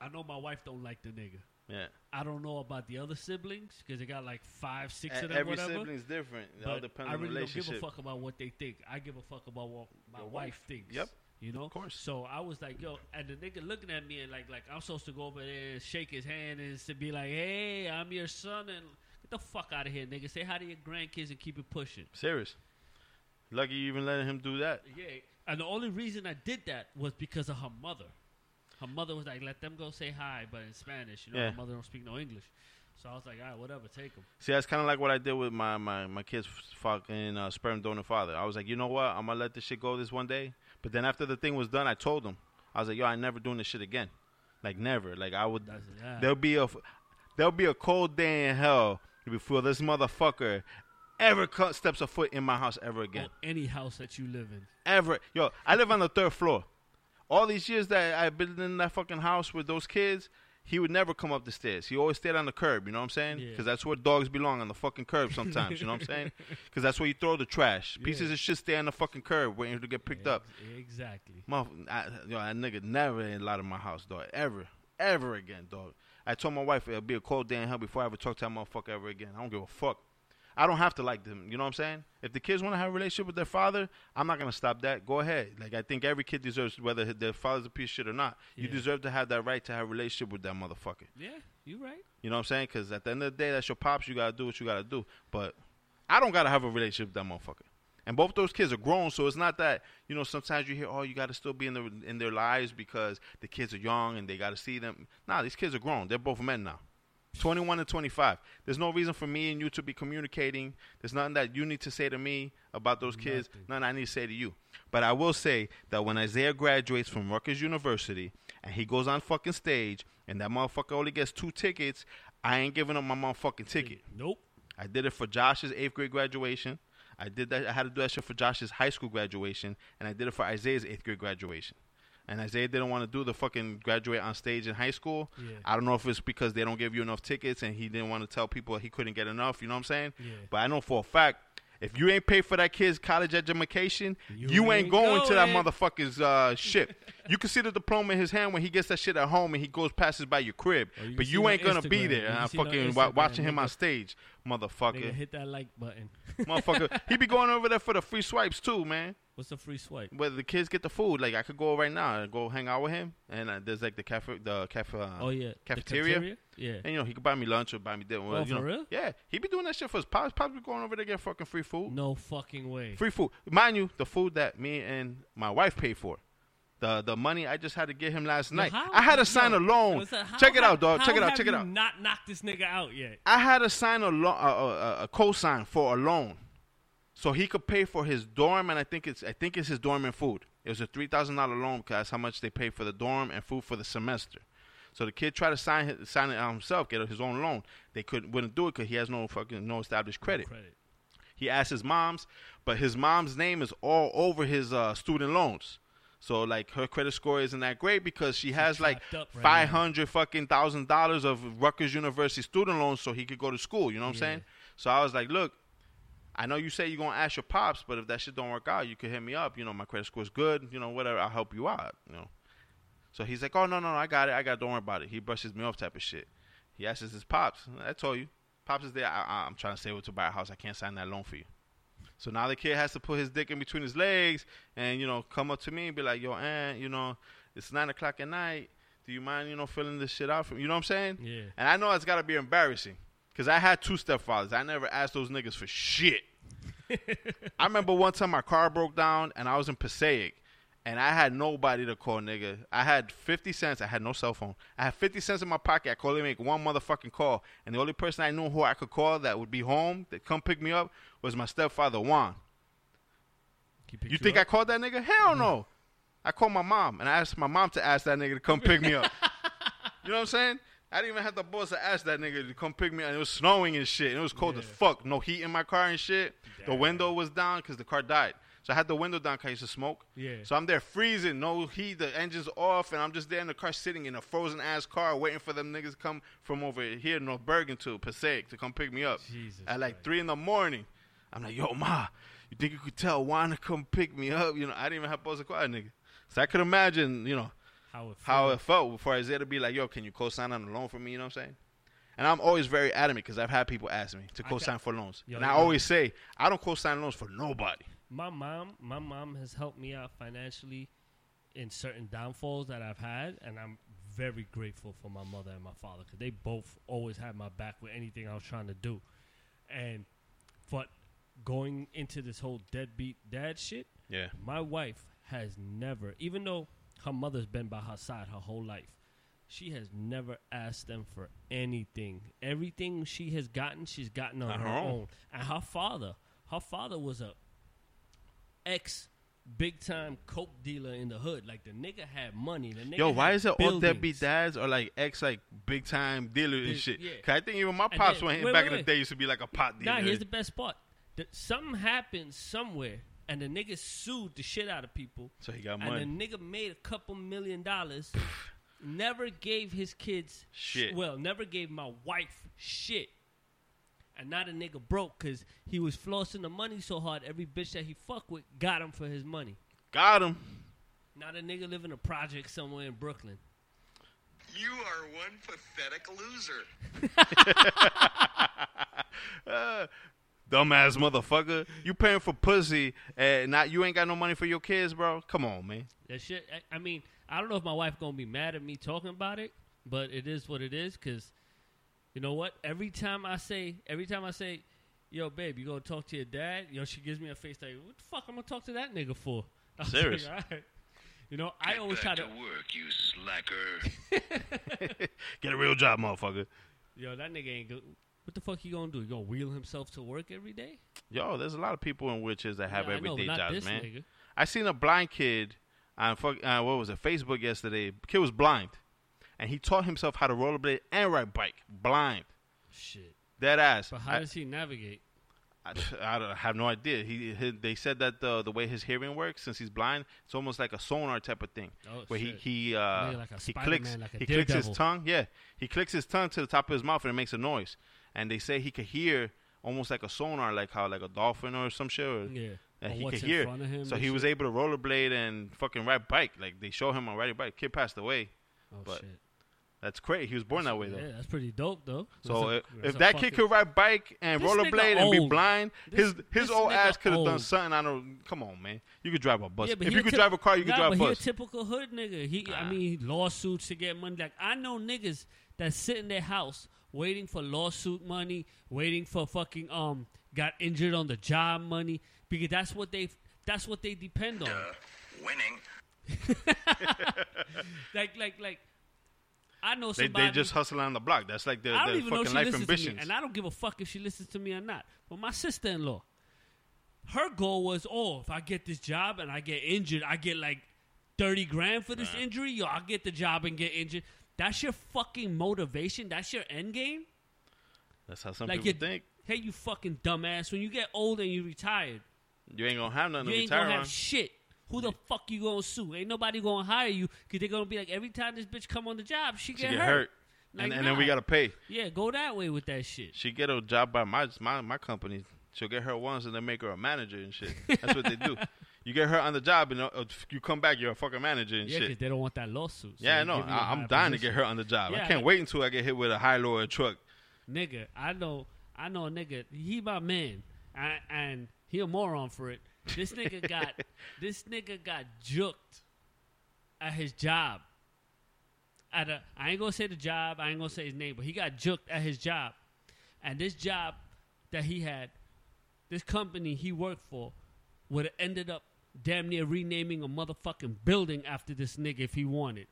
I know my wife don't like the nigga. Yeah. I don't know about the other siblings because they got like five, six and of them. Every whatever. Sibling's different. It all depends I really on the relationship. Don't give a fuck about what they think. I give a fuck about what my wife. wife thinks. Yep. You know. Of course. So I was like, yo, and the nigga looking at me and like, like I'm supposed to go over there and shake his hand and to be like, "Hey, I'm your son," and get the fuck out of here, nigga. Say hi to your grandkids and keep it pushing. Serious. Lucky you even letting him do that. Yeah. And the only reason I did that was because of her mother. Her mother was like, "Let them go say hi," but in Spanish. You know, yeah. Her mother don't speak no English. So I was like, all right, whatever, take them. See, that's kind of like what I did with my, my, my kid's fucking uh, sperm donor father. I was like, you know what? I'm going to let this shit go this one day. But then after the thing was done, I told him. I was like, yo, I'm never doing this shit again. Like, never. Like, I would. Yeah. There'll be a, there'll be a cold day in hell before this motherfucker ever cut, steps a foot in my house ever again. Or any house that you live in. Ever. Yo, I live on the third floor. All these years that I've been in that fucking house with those kids, he would never come up the stairs. He always stayed on the curb, you know what I'm saying? Because yeah. That's where dogs belong, on the fucking curb sometimes, you know what I'm saying? Because that's where you throw the trash. Yeah. Pieces of shit stay on the fucking curb waiting to get picked yeah, up. Exactly. My, I, yo, that nigga never ain't allowed in my house, dog. Ever. Ever again, dog. I told my wife it'll be a cold day in hell before I ever talk to that motherfucker ever again. I don't give a fuck. I don't have to like them. You know what I'm saying? If the kids want to have a relationship with their father, I'm not going to stop that. Go ahead. Like, I think every kid deserves, whether their father's a piece of shit or not, yeah. You deserve to have that right to have a relationship with that motherfucker. Yeah, you right. You know what I'm saying? Because at the end of the day, that's your pops. You got to do what you got to do. But I don't got to have a relationship with that motherfucker. And both those kids are grown, so it's not that, you know, sometimes you hear, oh, you got to still be in, the, in their lives because the kids are young and they got to see them. Nah, these kids are grown. They're both men now. twenty-one and twenty-five. There's no reason for me and you to be communicating. There's nothing that you need to say to me about those kids. Nothing I need to say to you. But I will say that when Isaiah graduates from Rutgers University and he goes on fucking stage and that motherfucker only gets two tickets, I ain't giving up my motherfucking ticket. Nope. I did it for Josh's eighth grade graduation. I did that. I had to do that shit for Josh's high school graduation, and I did it for Isaiah's eighth grade graduation. And Isaiah didn't want to do the fucking graduate on stage in high school. Yeah. I don't know if it's because they don't give you enough tickets and he didn't want to tell people he couldn't get enough. You know what I'm saying? Yeah. But I know for a fact, if you ain't pay for that kid's college education, you, you ain't, ain't going, going to that motherfucker's uh, shit. You can see the diploma in his hand when he gets that shit at home and he goes passes by your crib. You but you ain't going to be there. And I'm fucking w- watching him on stage, motherfucker. Nigga, hit that like button. Motherfucker. He be going over there for the free swipes too, man. What's the free swipe? Well, the kids get the food. Like, I could go right now and go hang out with him. And uh, there's, like, the cafe, the cafe, uh, oh, yeah. cafeteria. cafeteria. Yeah. And, you know, he could buy me lunch or buy me dinner. Oh, you for know. real? Yeah. He be doing that shit for his pops. Pops be going over there getting fucking free food. No fucking way. Free food. Mind you, the food that me and my wife paid for. The the money I just had to get him last yo, night. How, I had to sign yo, a loan. Like, how, check it out, dog. How, check it out. Check it out. Not knock this nigga out yet. I had to sign a loan, a, a, a cosign for a loan, so he could pay for his dorm, and I think it's I think it's his dorm and food. It was a three thousand dollar loan because that's how much they pay for the dorm and food for the semester. So the kid tried to sign his, sign it out himself, get his own loan. They couldn't wouldn't do it because he has no fucking no established credit. No credit. He asked his mom's, but his mom's name is all over his uh, student loans. So, like, her credit score isn't that great because she has, like, right five hundred fucking thousand dollars of Rutgers University student loans so he could go to school. You know what yeah. I'm saying? So I was like, look, I know you say you're going to ask your pops, but if that shit don't work out, you can hit me up. You know, my credit score is good. You know, whatever. I'll help you out, you know. So he's like, oh, no, no, no. I got it. I got it. Don't worry about it. He brushes me off type of shit. He asks his pops. I told you. Pops is there. I, I, I'm trying to save it to buy a house. I can't sign that loan for you. So now the kid has to put his dick in between his legs and, you know, come up to me and be like, yo, aunt, you know, it's nine o'clock at night. Do you mind, you know, filling this shit out for me? You know what I'm saying? Yeah. And I know it's got to be embarrassing because I had two stepfathers. I never asked those niggas for shit. I remember one time my car broke down and I was in Passaic and I had nobody to call, nigga. I had fifty cents. I had no cell phone. I had fifty cents in my pocket. I could only make one motherfucking call. And the only person I knew who I could call that would be home, that come pick me up, was my stepfather, Juan. You think up? I called that nigga? Hell mm-hmm. no. I called my mom, and I asked my mom to ask that nigga to come pick me up. You know what I'm saying? I didn't even have the balls to ask that nigga to come pick me up. And it was snowing and shit, and it was cold yeah. as fuck. No heat in my car and shit. Damn. The window was down because the car died. So I had the window down because I used to smoke. Yeah. So I'm there freezing, no heat, the engine's off, and I'm just there in the car sitting in a frozen-ass car waiting for them niggas to come from over here, North Bergen to Passaic, to come pick me up. Jesus At like Christ. three in the morning. I'm like, yo, ma, you think you could tell Juan to come pick me up? You know, I didn't even have balls to call that nigga. So I could imagine, you know, how it, how it felt before I was there to be like, yo, can you co-sign on a loan for me? You know what I'm saying? And I'm always very adamant because I've had people ask me to co-sign got, for loans. Yo, and yo, I always yo. say, I don't co-sign loans for nobody. My mom, my mom has helped me out financially in certain downfalls that I've had. And I'm very grateful for my mother and my father because they both always had my back with anything I was trying to do. And but going into this whole deadbeat dad shit, yeah. my wife has never, even though her mother's been by her side her whole life, she has never asked them for anything. Everything she has gotten, she's gotten on her, her own. own. And her father, her father was a ex big time coke dealer in the hood. Like, the nigga had money. The nigga Yo, why is it buildings. all deadbeat dads or like ex like big time dealers and shit? Yeah. Cause I think even my pops then, went wait, back wait, in the day used to be like a pot dealer. Nah, here's the best part. The, something happened somewhere, and the nigga sued the shit out of people. So he got money. And the nigga made a couple million dollars. Never gave his kids shit. Sh- well, never gave my wife shit. And now the nigga broke because he was flossing the money so hard, every bitch that he fucked with got him for his money. Got him. Now the nigga live in a project somewhere in Brooklyn. You are one pathetic loser. uh, Dumbass motherfucker. You paying for pussy and not you ain't got no money for your kids, bro. Come on, man. That shit, I, I mean, I don't know if my wife gonna be mad at me talking about it, but it is what it is, cause you know what? Every time I say, every time I say, yo, babe, you gonna talk to your dad, yo, she gives me a face like, what the fuck I'm gonna talk to that nigga for? I'm serious. Like, all right. You know, Get I always try to, to work, you slacker. Get a real job, motherfucker. Yo, that nigga ain't good. What the fuck he gonna do? He gonna wheel himself to work every day? Yo, there's a lot of people in witches that have yeah, everyday know, jobs, man. Nigga. I seen a blind kid on fuck, uh, what was it, Facebook yesterday. Kid was blind, and he taught himself how to rollerblade and ride bike, blind. Shit. Dead ass. But how I, does he navigate? I, I, don't, I have no idea. He, he they said that the the way his hearing works, since he's blind, it's almost like a sonar type of thing, oh, where shit. he he uh like he clicks like he clicks devil. his tongue. Yeah, he clicks his tongue to the top of his mouth and it makes a noise. And they say he could hear almost like a sonar, like how like a dolphin or some shit. Or, yeah. And or he could hear. So he shit. was able to rollerblade and fucking ride bike. Like, they show him on riding bike. Kid passed away. Oh, but shit. That's crazy. He was born that's, that way, though. Yeah, that's pretty dope, though. So a, if, if that kid could ride bike and rollerblade and be blind, this, his his old ass could have done something. I don't. Come on, man. You could drive a bus. Yeah, if you could drive a car, you nah, could drive a bus. He a typical hood nigga. He, ah. I mean, lawsuits to get money. Like I know niggas that sit in their house waiting for lawsuit money, waiting for fucking um got injured on the job money because that's what they that's what they depend on. Uh, winning. like like like. I know somebody. They, they just hustle on the block. That's like their, their fucking life ambitions. And I don't give a fuck if she listens to me or not. But my sister-in-law, her goal was, oh, if I get this job and I get injured, I get like thirty grand for this nah. injury. Yo, I get the job and get injured. That's your fucking motivation. That's your end game. That's how some like people think. Hey, you fucking dumbass. When you get old and you retired, you ain't gonna have nothing to retire on. You ain't gonna have shit. Who the fuck you gonna sue? Ain't nobody gonna hire you because they're gonna be like, every time this bitch come on the job, she get, she get hurt. hurt. Like, and and nah. then we gotta pay. Yeah, go that way with that shit. She get a job by my my, my company. She'll get her once and then make her a manager and shit. That's what they do. You get her on the job and uh, you come back, you're a fucking manager and yeah, shit. Yeah, because they don't want that lawsuit. So yeah, I know. I, I'm dying position. to get her on the job. Yeah, I can't I, wait until I get hit with a high low or a truck. Nigga, I know, I know a nigga. He my man, I, and he a moron for it. This nigga got this nigga got juked at his job. At a, I ain't gonna say the job, I ain't gonna say his name, but he got juked at his job. And this job that he had, this company he worked for, would have ended up damn near renaming a motherfucking building after this nigga if he wanted.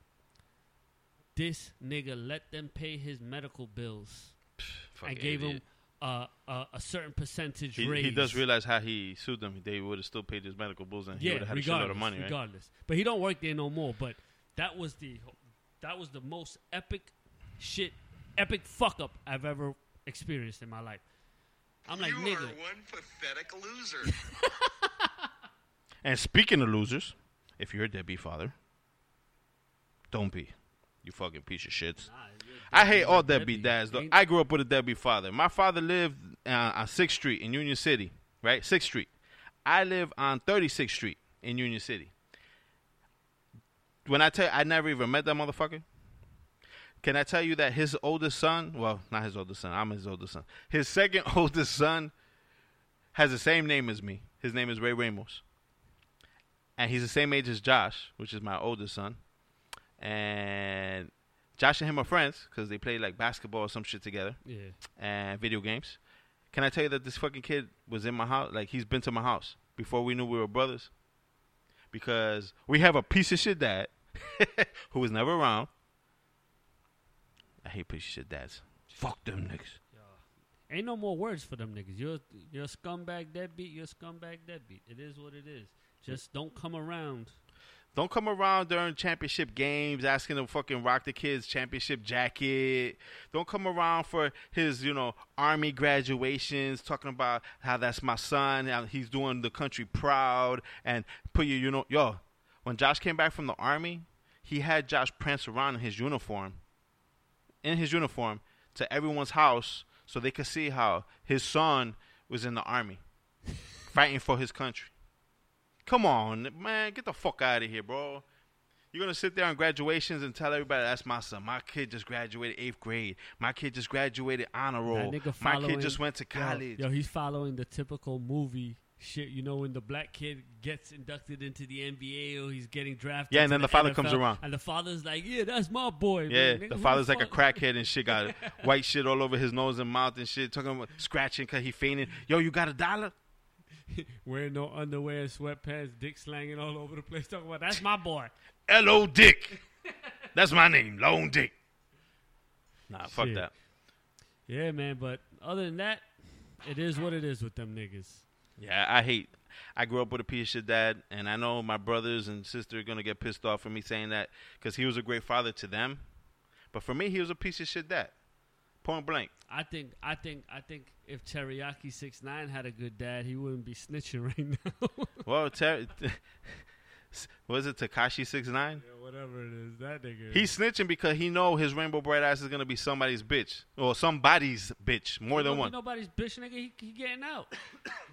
This nigga let them pay his medical bills. Psh, and gave idiot. him Uh, uh, a certain percentage he, raise. He does realize how he sued them. They would have still paid his medical bills and he yeah, would have had a shitload of money, right? Regardless. But he don't work there no more. But that was the that was the most epic shit, epic fuck up I've ever experienced in my life. I'm like, you nigga. You are one pathetic loser. And speaking of losers, if you're a deadbeat father, don't be. You fucking piece of shits. Nah, I hate all deadbeat dads, though. I grew up with a deadbeat father. My father lived uh, on sixth Street in Union City, right? sixth Street. I live on thirty-sixth Street in Union City. When I tell you, I never even met that motherfucker. Can I tell you that his oldest son, well, not his oldest son, I'm his oldest son. His second oldest son has the same name as me. His name is Ray Ramos. And he's the same age as Josh, which is my oldest son. And Josh and him are friends because they play like basketball or some shit together. Yeah. And video games. Can I tell you that this fucking kid was in my house? Like, he's been to my house before we knew we were brothers. Because we have a piece of shit dad who was never around. I hate piece of shit dads. Fuck them niggas. Yo, ain't no more words for them niggas. You're, you're a scumbag deadbeat. You're a scumbag deadbeat. It is what it is. Just don't come around. Don't come around during championship games asking to fucking rock the kid's championship jacket. Don't come around for his, you know, army graduations, talking about how that's my son, how he's doing the country proud, and put you, you know, yo, when Josh came back from the army, he had Josh prance around in his uniform, in his uniform, to everyone's house so they could see how his son was in the army, fighting for his country. Come on, man. Get the fuck out of here, bro. You're going to sit there on graduations and tell everybody, that's my son. My kid just graduated eighth grade. My kid just graduated honor roll. My kid just went to college. Yo, yo, he's following the typical movie shit. You know, when the black kid gets inducted into the N B A or he's getting drafted. Yeah, and then the, the father N F L, comes around. And the father's like, yeah, that's my boy. Yeah, man. Nigga, the father's the like fuck? a crackhead and shit. Got white shit all over his nose and mouth and shit. Talking about scratching because he fainted. Yo, you got a dollar? Wearing no underwear, sweatpants, dick slanging all over the place. Talking about, that's my boy. L O Dick. That's my name, Lone Dick. Nah, shit. Fuck that. Yeah, man, but other than that, it is what it is with them niggas. Yeah, I hate. I grew up with a piece of shit dad, and I know my brothers and sister are going to get pissed off for me saying that because he was a great father to them. But for me, he was a piece of shit dad. Point blank. I think I think I think if Teriyaki six nine had a good dad, he wouldn't be snitching right now. Well, ter- was it Tekashi six nine? Yeah, whatever it is, that nigga. He's snitching because he know his rainbow bright ass is gonna be somebody's bitch or somebody's bitch more he than one. Nobody's bitch, nigga. He, he getting out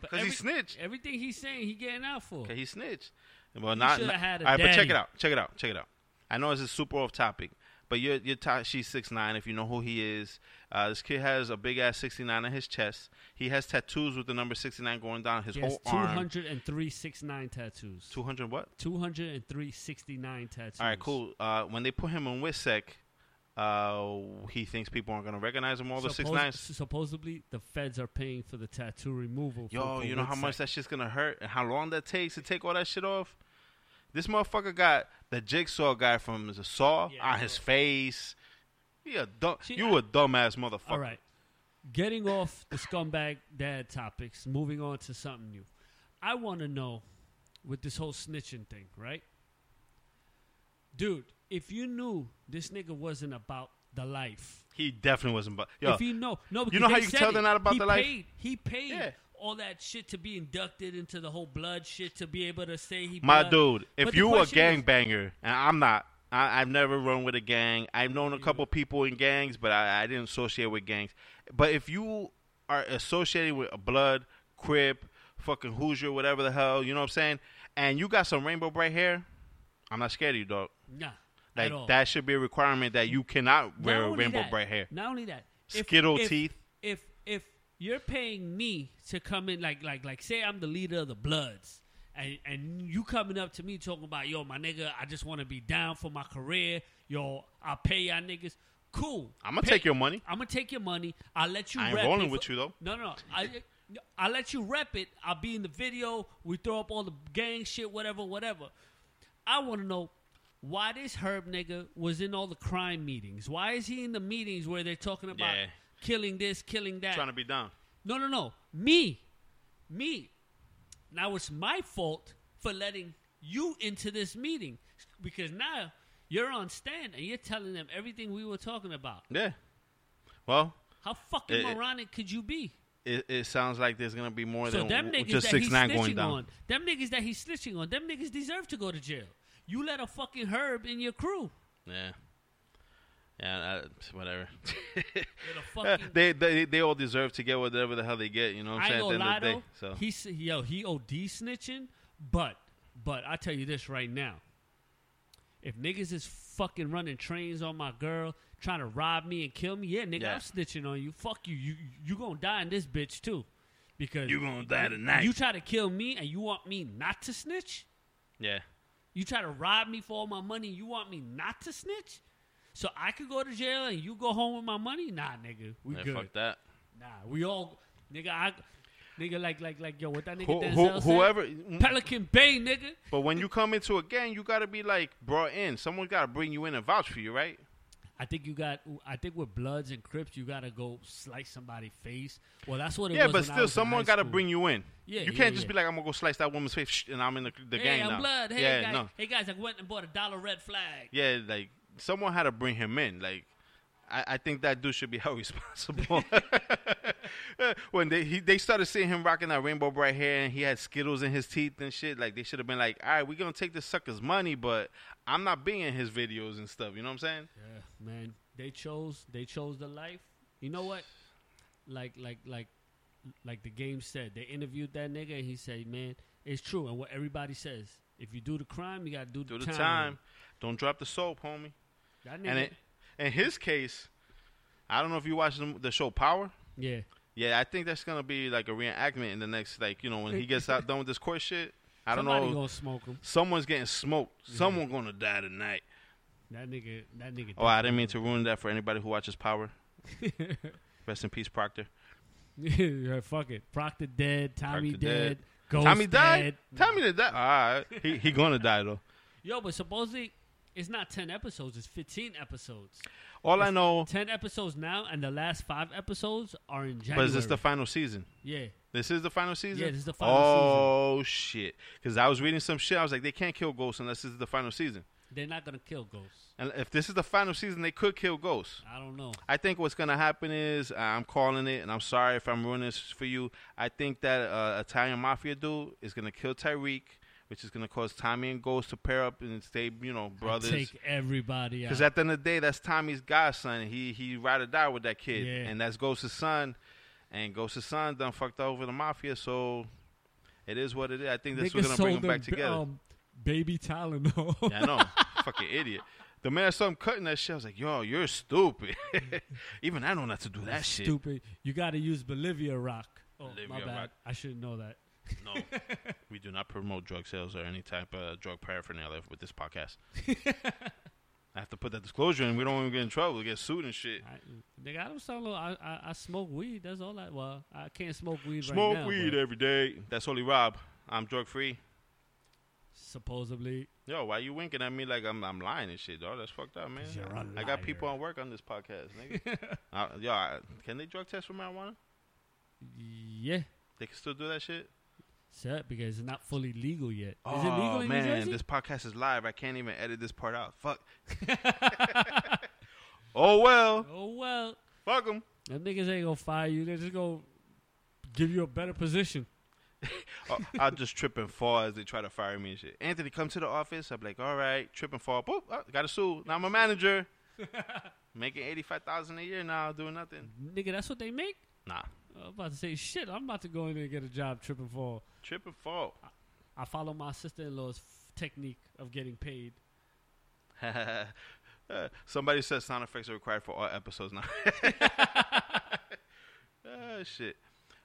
because he snitched. Everything he's saying, he getting out for. Cause he snitched. Well, he not. not had a all right, daddy. But check it out. Check it out. Check it out. I know this is super off topic, But you're, you're Tekashi six nine, if you know who he is. Uh, this kid has a big-ass sixty-nine on his chest. He has tattoos with the number sixty-nine going down his he whole has arm. two hundred three six nine tattoos. two hundred what? two hundred three sixty-nine tattoos. All right, cool. Uh, when they put him in WISSEC, uh, he thinks people aren't going to recognize him, all Suppos- the six nines. Supposedly, the feds are paying for the tattoo removal. Yo, you know how much that shit's going to hurt and how long that takes to take all that shit off? This motherfucker got the Jigsaw guy from the Saw yeah, on his know. face. He a dumb, See, you I, a dumbass motherfucker. All right. Getting off the scumbag dad topics, moving on to something new. I want to know, with this whole snitching thing, right? Dude, if you knew this nigga wasn't about the life. He definitely wasn't about. Yo, if you know. No, you know how you can tell it. They're not about he the paid, life? He paid. Yeah. All that shit to be inducted into the whole blood shit to be able to say he. My blood. dude, if but you a gangbanger, is- and I'm not, I, I've never run with a gang. I've known a couple people in gangs, but I, I didn't associate with gangs. But if you are associated with a blood, Crip, fucking Hoosier, whatever the hell, you know what I'm saying? And you got some rainbow bright hair, I'm not scared of you, dog. Nah, like, at all. That should be a requirement that you cannot wear rainbow that, bright hair. Not only that, Skittle if, teeth. If, if, if you're paying me to come in, like, like, like, say I'm the leader of the Bloods, and, and you coming up to me talking about, yo, my nigga, I just want to be down for my career. Yo, I'll pay y'all niggas. Cool. I'm going to take your money. I'm going to take your money. I'll let you I ain't rep it. I rolling with you, though. No, no, no. I, I'll let you rep it. I'll be in the video. We throw up all the gang shit, whatever, whatever. I want to know why this Herb nigga was in all the crime meetings. Why is he in the meetings where they're talking about yeah. killing this, killing that? Trying to be down. No, no, no. Me. Me. Now it's my fault for letting you into this meeting because now you're on stand and you're telling them everything we were talking about. Yeah. Well. How fucking it, moronic could you be? It, it sounds like there's going to be more so than them w- just six nine going down. On, them niggas that he's snitching on, them niggas deserve to go to jail. You let a fucking Herb in your crew. Yeah. Yeah, I, whatever. they, they they all deserve to get whatever the hell they get. You know what I'm saying? I ain't gonna lie though, so. He's, yo, he O D snitching, but but I tell you this right now. If niggas is fucking running trains on my girl, trying to rob me and kill me, yeah, nigga, yeah. I'm snitching on you. Fuck you. You you gonna die in this bitch too, because you gonna die tonight. You try to kill me and you want me not to snitch? Yeah. You try to rob me for all my money and you want me not to snitch? So I could go to jail and you go home with my money? Nah, nigga. We yeah, good. Fuck that. Nah, we all... Nigga, I... Nigga, like, like, like, yo, what that nigga who, Denzel who, whoever, said? Pelican Bay, nigga. But when you come into a gang, you got to be, like, brought in. Someone got to bring you in and vouch for you, right? I think you got... I think with Bloods and Crips, you got to go slice somebody's face. Well, that's what it yeah, was Yeah, but still, someone got to bring you in. Yeah, You yeah, can't yeah. just be like, I'm going to go slice that woman's face and I'm in the, the hey, gang I'm now. Blood. Hey, yeah, guys, no. hey, guys, I went and bought a dollar red flag. Yeah, like... Someone had to bring him in. Like, I, I think that dude should be held responsible. When they he, they started seeing him rocking that rainbow bright hair and he had Skittles in his teeth and shit, like, they should have been like, all right, we're going to take this sucker's money, but I'm not being in his videos and stuff. You know what I'm saying? Yeah, man. They chose They chose the life. You know what? Like, like, like, like the game said, they interviewed that nigga and he said, man, it's true. And what everybody says, if you do the crime, you got to do the do time. Do the time. Don't drop the soap, homie. That nigga. And it, in his case, I don't know if you watch the, the show Power. Yeah. Yeah, I think that's going to be like a reenactment in the next, like, you know, when he gets out done with this court shit. I don't Somebody know. Somebody's going to smoke him. Someone's getting smoked. Yeah. Someone's going to die tonight. That nigga. That nigga. Oh, I didn't mean to ruin that for anybody who watches Power. Rest in peace, Proctor. Yeah, fuck it. Proctor dead. Tommy Proctor dead. dead. Ghost Tommy died? Dead. Tommy did die. All right. He, he going to die, though. Yo, but supposedly... It's not ten episodes. It's fifteen episodes. All it's I know... ten episodes now, and the last five episodes are in January. But is this the final season? Yeah. This is the final season? Yeah, this is the final oh, season. Oh, shit. Because I was reading some shit. I was like, they can't kill Ghosts unless this is the final season. They're not going to kill Ghosts. And if this is the final season, they could kill Ghosts. I don't know. I think what's going to happen is, uh, I'm calling it, and I'm sorry if I'm ruining this for you. I think that uh, Italian Mafia dude is going to kill Tyreek, which is going to cause Tommy and Ghost to pair up and stay, you know, brothers. And take everybody out. Because at the end of the day, that's Tommy's godson. He he ride or die with that kid. Yeah. And that's Ghost's son. And Ghost's son done fucked over the Mafia, so it is what it is. I think that's what's going to bring them back b- together. Um, baby Tylenol. Yeah, I know. Fucking idiot. The minute I saw him cutting that shit, I was like, yo, you're stupid. Even I know not to do that stupid. shit. Stupid. You got to use Bolivia rock. Oh, Bolivia my bad. Rock. I shouldn't know that. No, we do not promote drug sales or any type of drug paraphernalia with this podcast. I have to put that disclosure in. We don't even get in trouble. We get sued and shit. I, nigga, I don't sound like I, I, I smoke weed. That's all I... Well, I can't smoke weed smoke right now. Smoke weed every day. That's only Rob. I'm drug-free. Supposedly. Yo, why you winking at me like I'm I'm lying and shit, dog? That's fucked up, man. You're a liar. I got people on work on this podcast, nigga. uh, yo, I, can they drug test for marijuana? Yeah. They can still do that shit? Set because it's not fully legal yet. Oh, is it legal in man, New Jersey? This podcast is live. I can't even edit this part out. Fuck. oh well. Oh well. Fuck them. Them niggas ain't gonna fire you. They just gonna give you a better position. oh, I'll just trip and fall as they try to fire me and shit. Anthony, come to the office. I'm like, all right, trip and fall. Boop. Oh, got to sue. Now I'm a manager, making eighty-five thousand a year now, doing nothing. Nigga, that's what they make. Nah. I'm about to say, shit, I'm about to go in there and get a job, trip and fall. Trip and fall. I, I follow my sister-in-law's f- technique of getting paid. uh, somebody said sound effects are required for all episodes now. oh, shit.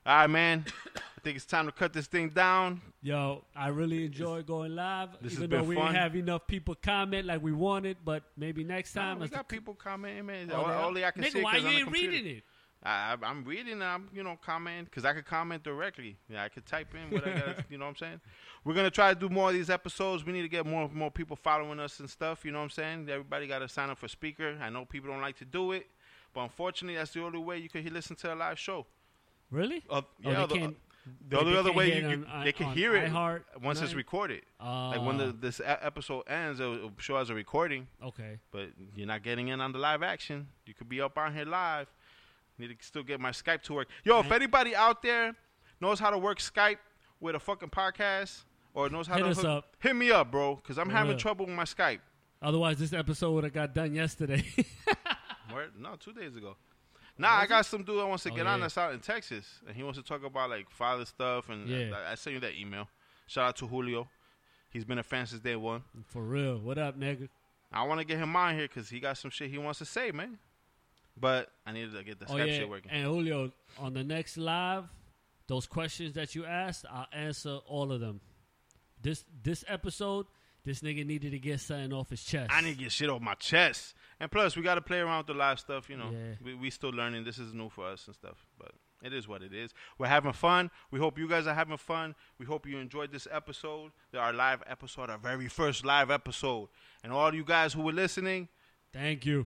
All right, man. I think it's time to cut this thing down. Yo, I really enjoy this, going live, this even has been though we fun. Didn't have enough people comment like we wanted, but maybe next time. No, we got people commenting, man. Oh, all, only I can see why you ain't reading it. I, I'm reading, I'm, you know, comment, because I could comment directly. Yeah, I could type in what I got, you know what I'm saying? We're going to try to do more of these episodes. We need to get more more people following us and stuff, you know what I'm saying? Everybody got to sign up for speaker. I know people don't like to do it, but unfortunately, that's the only way you can listen to a live show. Really? Uh, yeah, oh, they the, can't, the only they other way, you can, on, they can hear it iHeart once nine? It's recorded. Uh, like when the, this episode ends, it'll show as a recording. Okay. But you're not getting in on the live action. You could be up on here live. Need to still get my Skype to work. Yo, if anybody out there knows how to work Skype with a fucking podcast or knows how hit to us hook, up. Hit me up, bro, because I'm For having real. trouble with my Skype. Otherwise, this episode would have got done yesterday. no, two days ago. Nah, I got it? some dude that wants to oh, get yeah. on that's out in Texas, and he wants to talk about, like, father stuff, and yeah. I, I sent you that email. Shout out to Julio. He's been a fan since day one. For real. What up, nigga? I want to get him on here because he got some shit he wants to say, man. But I needed to get the Skype oh, yeah. shit working. And Julio, on the next live, those questions that you asked, I'll answer all of them. This this episode, this nigga needed to get something off his chest. I need to get shit off my chest. And plus, we got to play around with the live stuff, you know. Yeah. We we still learning. This is new for us and stuff. But it is what it is. We're having fun. We hope you guys are having fun. We hope you enjoyed this episode. Our live episode, our very first live episode. And all you guys who were listening, thank you.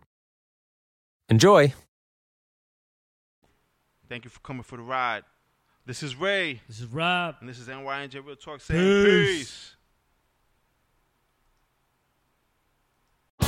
Enjoy. Thank you for coming for the ride. This is Ray. This is Rob. And this is N Y N J Real Talk saying peace. peace.